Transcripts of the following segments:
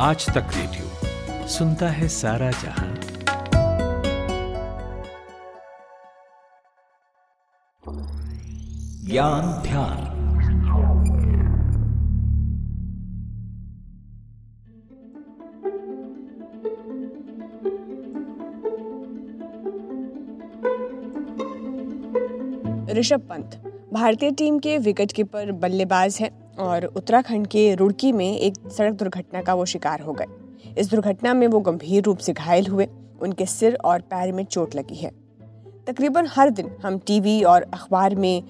आज तक रेडियो सुनता है सारा जहां। ज्ञान ध्यान। ऋषभ पंत भारतीय टीम के विकेटकीपर बल्लेबाज हैं और उत्तराखंड के रुड़की में एक सड़क दुर्घटना का वो शिकार हो गए। इस दुर्घटना में वो गंभीर रूप से घायल हुए, उनके सिर और पैर में चोट लगी है। तकरीबन हर दिन हम टीवी और अखबार में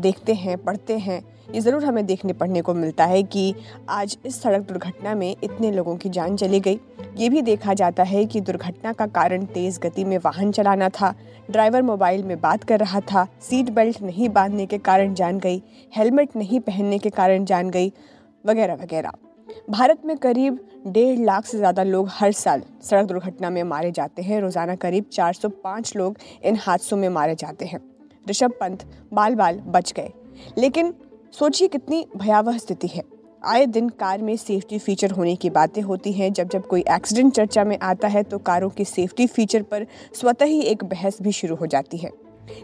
देखते हैं, पढ़ते हैं, ये ज़रूर हमें देखने पढ़ने को मिलता है कि आज इस सड़क दुर्घटना में इतने लोगों की जान चली गई। ये भी देखा जाता है कि दुर्घटना का कारण तेज़ गति में वाहन चलाना था, ड्राइवर मोबाइल में बात कर रहा था, सीट बेल्ट नहीं बांधने के कारण जान गई, हेलमेट नहीं पहनने के कारण जान गई, वगैरह वगैरह। भारत में करीब 1.5 लाख से ज़्यादा लोग हर साल सड़क दुर्घटना में मारे जाते हैं। रोज़ाना करीब 405 लोग इन हादसों में मारे जाते हैं। ऋषभ पंत बाल बाल बच गए, लेकिन सोचिए कितनी भयावह स्थिति है। आए दिन कार में सेफ्टी फीचर होने की बातें होती हैं। जब जब कोई एक्सीडेंट चर्चा में आता है तो कारों की सेफ्टी फीचर पर स्वतः ही एक बहस भी शुरू हो जाती है।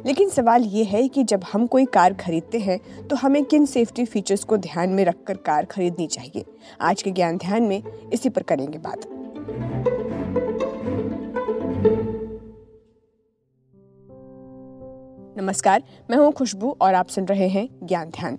लेकिन सवाल ये है कि जब हम कोई कार खरीदते हैं तो हमें किन सेफ्टी फीचर्स को ध्यान में रखकर कार खरीदनी चाहिए। आज के ज्ञान ध्यान में इसी पर करेंगे बात। नमस्कार, मैं हूँ खुशबू और आप सुन रहे हैं ज्ञान ध्यान।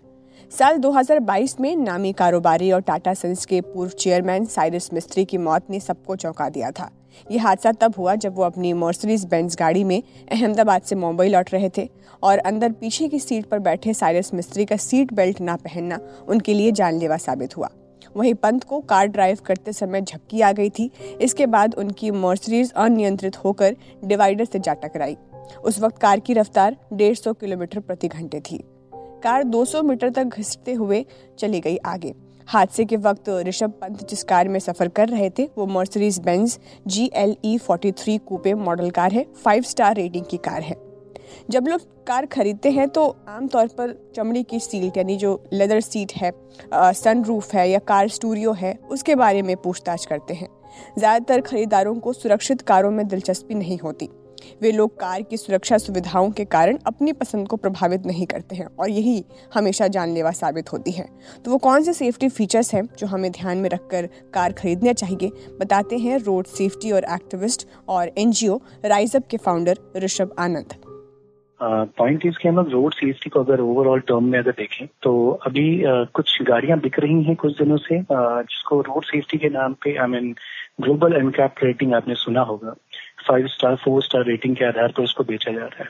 साल 2022 में नामी कारोबारी और टाटा सन्स के पूर्व चेयरमैन साइरस मिस्त्री की मौत ने सबको चौंका दिया था। ये हादसा तब हुआ जब वो अपनी मर्सिडीज बेंज गाड़ी में अहमदाबाद से मुंबई लौट रहे थे और अंदर पीछे की सीट पर बैठे साइरस मिस्त्री का सीट बेल्ट ना पहनना उनके लिए जानलेवा साबित हुआ। वहीं पंत को कार ड्राइव करते समय झपकी आ गई थी। इसके बाद उनकी मर्सिडीज अनियंत्रित होकर डिवाइडर से जा टकराई। उस वक्त कार की रफ्तार 150 किलोमीटर प्रति घंटे थी। कार 200 मीटर तक घिसटते हुए चली गई आगे। हादसे के वक्त ऋषभ पंत जिस कार में सफ़र कर रहे थे वो Mercedes Benz GLE 43 coupe model car है। 5 स्टार रेटिंग की कार है। जब लोग कार खरीदते हैं तो आमतौर पर चमड़ी की सीट यानी जो लेदर सीट है, सनरूफ है या कार स्टूरियो है, उसके बारे में पूछताछ करते हैं। ज़्यादातर खरीदारों को सुरक्षित कारों में दिलचस्पी नहीं होती। वे लोग कार की सुरक्षा सुविधाओं के कारण अपनी पसंद को प्रभावित नहीं करते हैं और यही हमेशा जानलेवा साबित होती है। तो वो कौन से सेफ्टी फीचर्स हैं जो हमें ध्यान में रखकर कार खरीदना चाहिए, बताते हैं रोड सेफ्टी और एक्टिविस्ट और NGO राइजअप के फाउंडर ऋषभ आनंद। पॉइंट इसके अंदर रोड सेफ्टी को अगर ओवरऑल टर्म में अगर देखें तो अभी कुछ गाड़ियां बिक रही हैं कुछ दिनों से जिसको रोड सेफ्टी के नाम पे ग्लोबल NCAP रेटिंग आपने सुना होगा। 5 स्टार 4 स्टार रेटिंग के आधार पर उसको बेचा जा रहा है।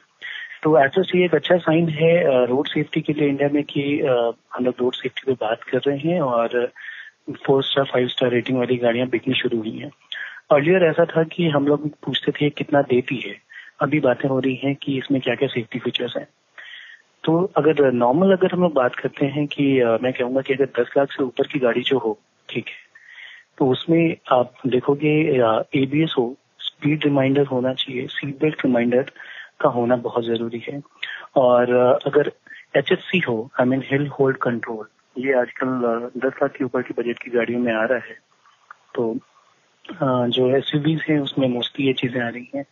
तो ऐसा ही एक अच्छा साइन है रोड सेफ्टी के लिए इंडिया में कि हम लोग रोड सेफ्टी पे बात कर रहे हैं और 4 स्टार 5 स्टार रेटिंग वाली गाड़ियां बिकनी शुरू हुई हैं। अर्लियर ऐसा था कि हम लोग पूछते थे कितना देती है, अभी बातें हो रही हैं कि इसमें क्या क्या सेफ्टी फीचर्स हैं। तो अगर नॉर्मल अगर हम लोग बात करते हैं कि मैं कहूँगा कि अगर 10 लाख से ऊपर की गाड़ी जो हो, ठीक है, तो उसमें आप देखोगे ABS हो, स्पीड रिमाइंडर होना चाहिए, सीट बेल्ट रिमाइंडर का होना बहुत जरूरी है। और अगर HHC हो, हिल होल्ड कंट्रोल, ये आजकल 10 लाख के ऊपर की बजट की गाड़ियों में आ रहा है। तो जो SUVs हैं उसमें मोस्टली ये चीजें आ रही हैं।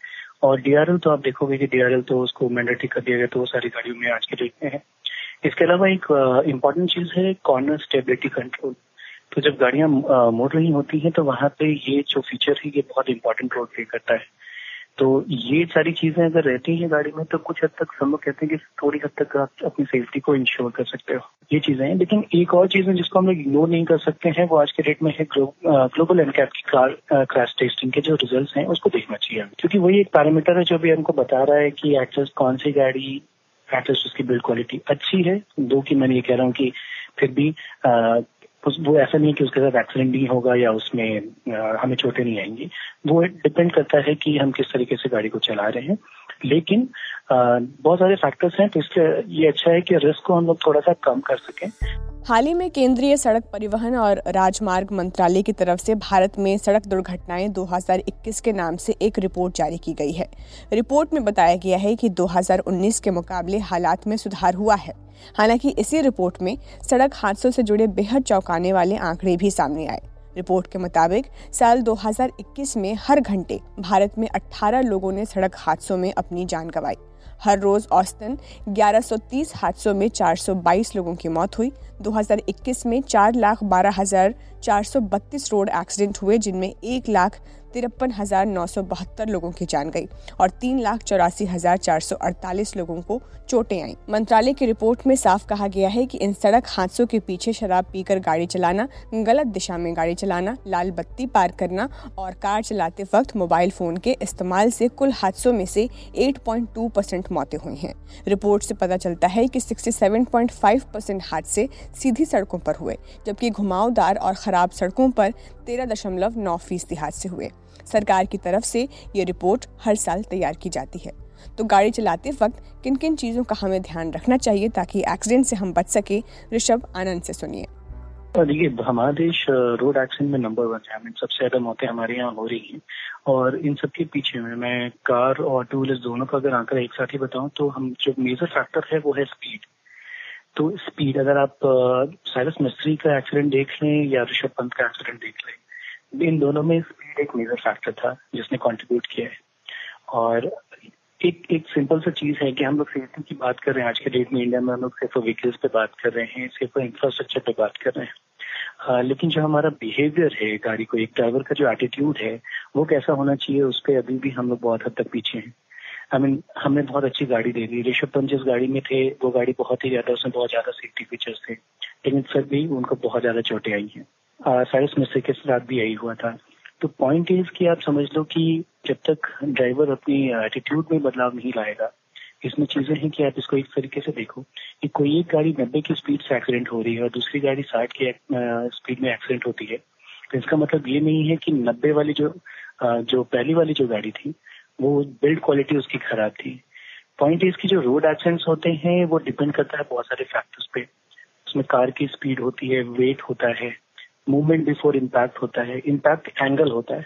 और DRL तो आप देखोगे कि DRL तो उसको मैंडेटरी कर दिया गया, तो वो सारी गाड़ियों में आज के डेट में है। इसके अलावा एक इम्पोर्टेंट चीज है कॉर्नर स्टेबिलिटी कंट्रोल। तो जब गाड़ियां मोड़ रही होती हैं तो वहां पे ये जो फीचर है ये बहुत इंपॉर्टेंट रोल प्ले करता है। तो ये सारी चीजें अगर रहती हैं गाड़ी में तो कुछ हद तक हम लोग कहते हैं कि थोड़ी हद तक आप अपनी सेफ्टी को इंश्योर कर सकते हो, ये चीजें हैं। लेकिन एक और चीज है जिसको हम लोग इग्नोर नहीं कर सकते हैं, वो आज के डेट में है ग्लोबल NCAP की कार क्रैश टेस्टिंग के जो रिजल्ट्स हैं उसको देखना चाहिए, क्योंकि वही एक पैरामीटर है जो भी हमको बता रहा है कि एक्चुअली कौन सी गाड़ी एक्चुअली उसकी बिल्ड क्वालिटी अच्छी है। दो की मैं ये कह रहा हूँ कि फिर भी वो ऐसा नहीं है कि उसके साथ एक्सीडेंट नहीं होगा या उसमें हमें चोटें नहीं आएंगी। वो डिपेंड करता है कि हम किस तरीके से गाड़ी को चला रहे हैं। लेकिन बहुत सारे फैक्टर्स हैं, तो इसलिए ये अच्छा है कि रिस्क को हम लोग थोड़ा सा कम कर सकें। हाल ही में केंद्रीय सड़क परिवहन और राजमार्ग मंत्रालय की तरफ से भारत में सड़क दुर्घटनाएं 2021 के नाम से एक रिपोर्ट जारी की गई है। रिपोर्ट में बताया गया है कि 2019 के मुकाबले हालात में सुधार हुआ है। हालांकि इसी रिपोर्ट में सड़क हादसों से जुड़े बेहद चौंकाने वाले आंकड़े भी सामने आए। रिपोर्ट के मुताबिक साल 2021 में हर घंटे भारत में 18 लोगों ने सड़क हादसों में अपनी जान गंवाई। हर रोज औसतन 1130 हादसों में 422 लोगों की मौत हुई। 2021 में 4,12,432 रोड एक्सीडेंट हुए, जिनमें 1,53,972 लोगों की जान गई और 3,84,448 लोगों को चोटें आईं। मंत्रालय की रिपोर्ट में साफ कहा गया है कि इन सड़क हादसों के पीछे शराब पीकर गाड़ी चलाना, गलत दिशा में गाड़ी चलाना, लाल बत्ती पार करना और कार चलाते वक्त मोबाइल फोन के इस्तेमाल से कुल हादसों में से 8.2% मौतें हुई हैं। रिपोर्ट से पता चलता है कि 67.5% हादसे सीधी सड़कों पर हुए, जबकि घुमावदार और खराब सड़कों पर 13.9% हादसे हुए। सरकार की तरफ से ये रिपोर्ट हर साल तैयार की जाती है। तो गाड़ी चलाते वक्त किन किन चीज़ों का हमें ध्यान रखना चाहिए ताकि एक्सीडेंट से हम बच सके, ऋषभ आनंद से सुनिए। देखिए, हमारा देश रोड एक्सीडेंट में नंबर 1 है। सबसे ज्यादा मौतें हमारे यहाँ हो रही हैं और इन सब के पीछे में मैं कार और टू व्हीलर दोनों का अगर आंकड़ा एक साथ ही बताऊं तो हम जो मेजर फैक्टर है वो है स्पीड। तो स्पीड अगर आप साइरस मिस्त्री का एक्सीडेंट देख लें या ऋषभ पंत का एक्सीडेंट देख लें, इन दोनों में स्पीड एक मेजर फैक्टर था जिसने कंट्रीब्यूट किया है। और एक सिंपल सा चीज है कि हम लोग सेफ्टी की बात कर रहे हैं आज के डेट में, इंडिया में हम लोग सेफ व्हीकल्स पे बात कर रहे हैं, सेफ इंफ्रास्ट्रक्चर पे बात कर रहे हैं, लेकिन जो हमारा बिहेवियर है गाड़ी को, एक ड्राइवर का जो एटीट्यूड है वो कैसा होना चाहिए, उस पर अभी भी हम लोग बहुत हद तक पीछे हैं। हमें बहुत अच्छी गाड़ी दे दी। ऋषभ पंत जिस गाड़ी में थे वो गाड़ी बहुत ही ज्यादा, उसमें बहुत ज्यादा सेफ्टी फीचर्स थे, लेकिन फिर भी उनको बहुत ज्यादा चोटें आई हैं। साइरस मिस्त्री के साथ भी यही हुआ था। तो पॉइंट इज कि आप समझ लो कि जब तक ड्राइवर अपनी एटीट्यूड में बदलाव नहीं लाएगा, इसमें चीजें हैं कि आप इसको इस तरीके से देखो कि कोई एक गाड़ी 90 की स्पीड से एक्सीडेंट हो रही है और दूसरी गाड़ी 60 की स्पीड में एक्सीडेंट होती है, तो इसका मतलब ये नहीं है कि 90 वाली जो पहली वाली जो गाड़ी थी वो बिल्ड क्वालिटी उसकी खराब थी। पॉइंट इज कि जो रोड एक्सीडेंट्स होते हैं वो डिपेंड करता है बहुत सारे फैक्टर्स पे। उसमें कार की स्पीड होती है, वेट होता है, मूवमेंट बिफोर इम्पैक्ट होता है, इम्पैक्ट एंगल होता है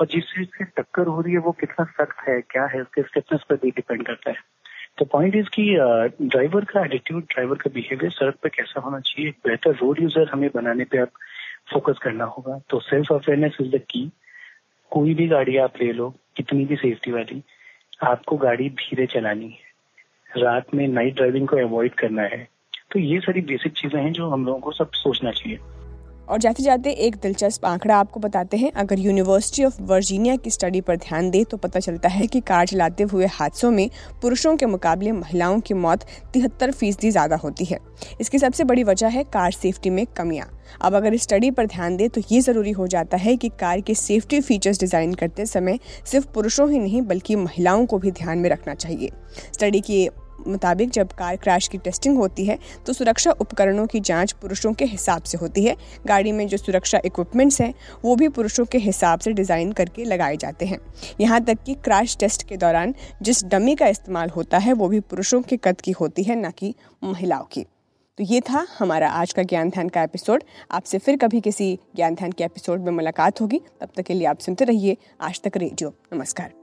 और जिस चीज से टक्कर हो रही है वो कितना सख्त है, क्या है, उसके स्टिफनेस पर भी डिपेंड करता है। तो पॉइंट इज कि ड्राइवर का एटीट्यूड, ड्राइवर का बिहेवियर सड़क पे कैसा होना चाहिए, एक बेहतर रोड यूजर हमें बनाने पे आप फोकस करना होगा। तो self awareness is the key. कोई भी गाड़ी आप ले लो, कितनी भी सेफ्टी वाली, आपको गाड़ी धीरे चलानी है, रात में नाइट ड्राइविंग को अवॉइड करना है। तो ये सारी बेसिक चीजें हैं जो हम लोगों को सब सोचना चाहिए। और जाते जाते एक दिलचस्प आंकड़ा आपको बताते हैं। अगर यूनिवर्सिटी ऑफ वर्जीनिया की स्टडी पर ध्यान दें तो पता चलता है कि कार चलाते हुए हादसों में पुरुषों के मुकाबले महिलाओं की मौत 73% ज़्यादा होती है। इसकी सबसे बड़ी वजह है कार सेफ्टी में कमियां। अब अगर इस स्टडी पर ध्यान दें तो ये ज़रूरी हो जाता है कि कार के सेफ्टी फीचर्स डिज़ाइन करते समय सिर्फ पुरुषों ही नहीं बल्कि महिलाओं को भी ध्यान में रखना चाहिए। स्टडी की मुताबिक जब कार क्रैश की टेस्टिंग होती है तो सुरक्षा उपकरणों की जांच पुरुषों के हिसाब से होती है। गाड़ी में जो सुरक्षा इक्विपमेंट्स हैं वो भी पुरुषों के हिसाब से डिज़ाइन करके लगाए जाते हैं। यहाँ तक कि क्रैश टेस्ट के दौरान जिस डमी का इस्तेमाल होता है वो भी पुरुषों के कद की होती है, ना कि महिलाओं की। तो ये था हमारा आज का ज्ञान ध्यान का एपिसोड। आपसे फिर कभी किसी ज्ञान ध्यान के एपिसोड में मुलाकात होगी। तब तक के लिए आप सुनते रहिए आज तक रेडियो। नमस्कार।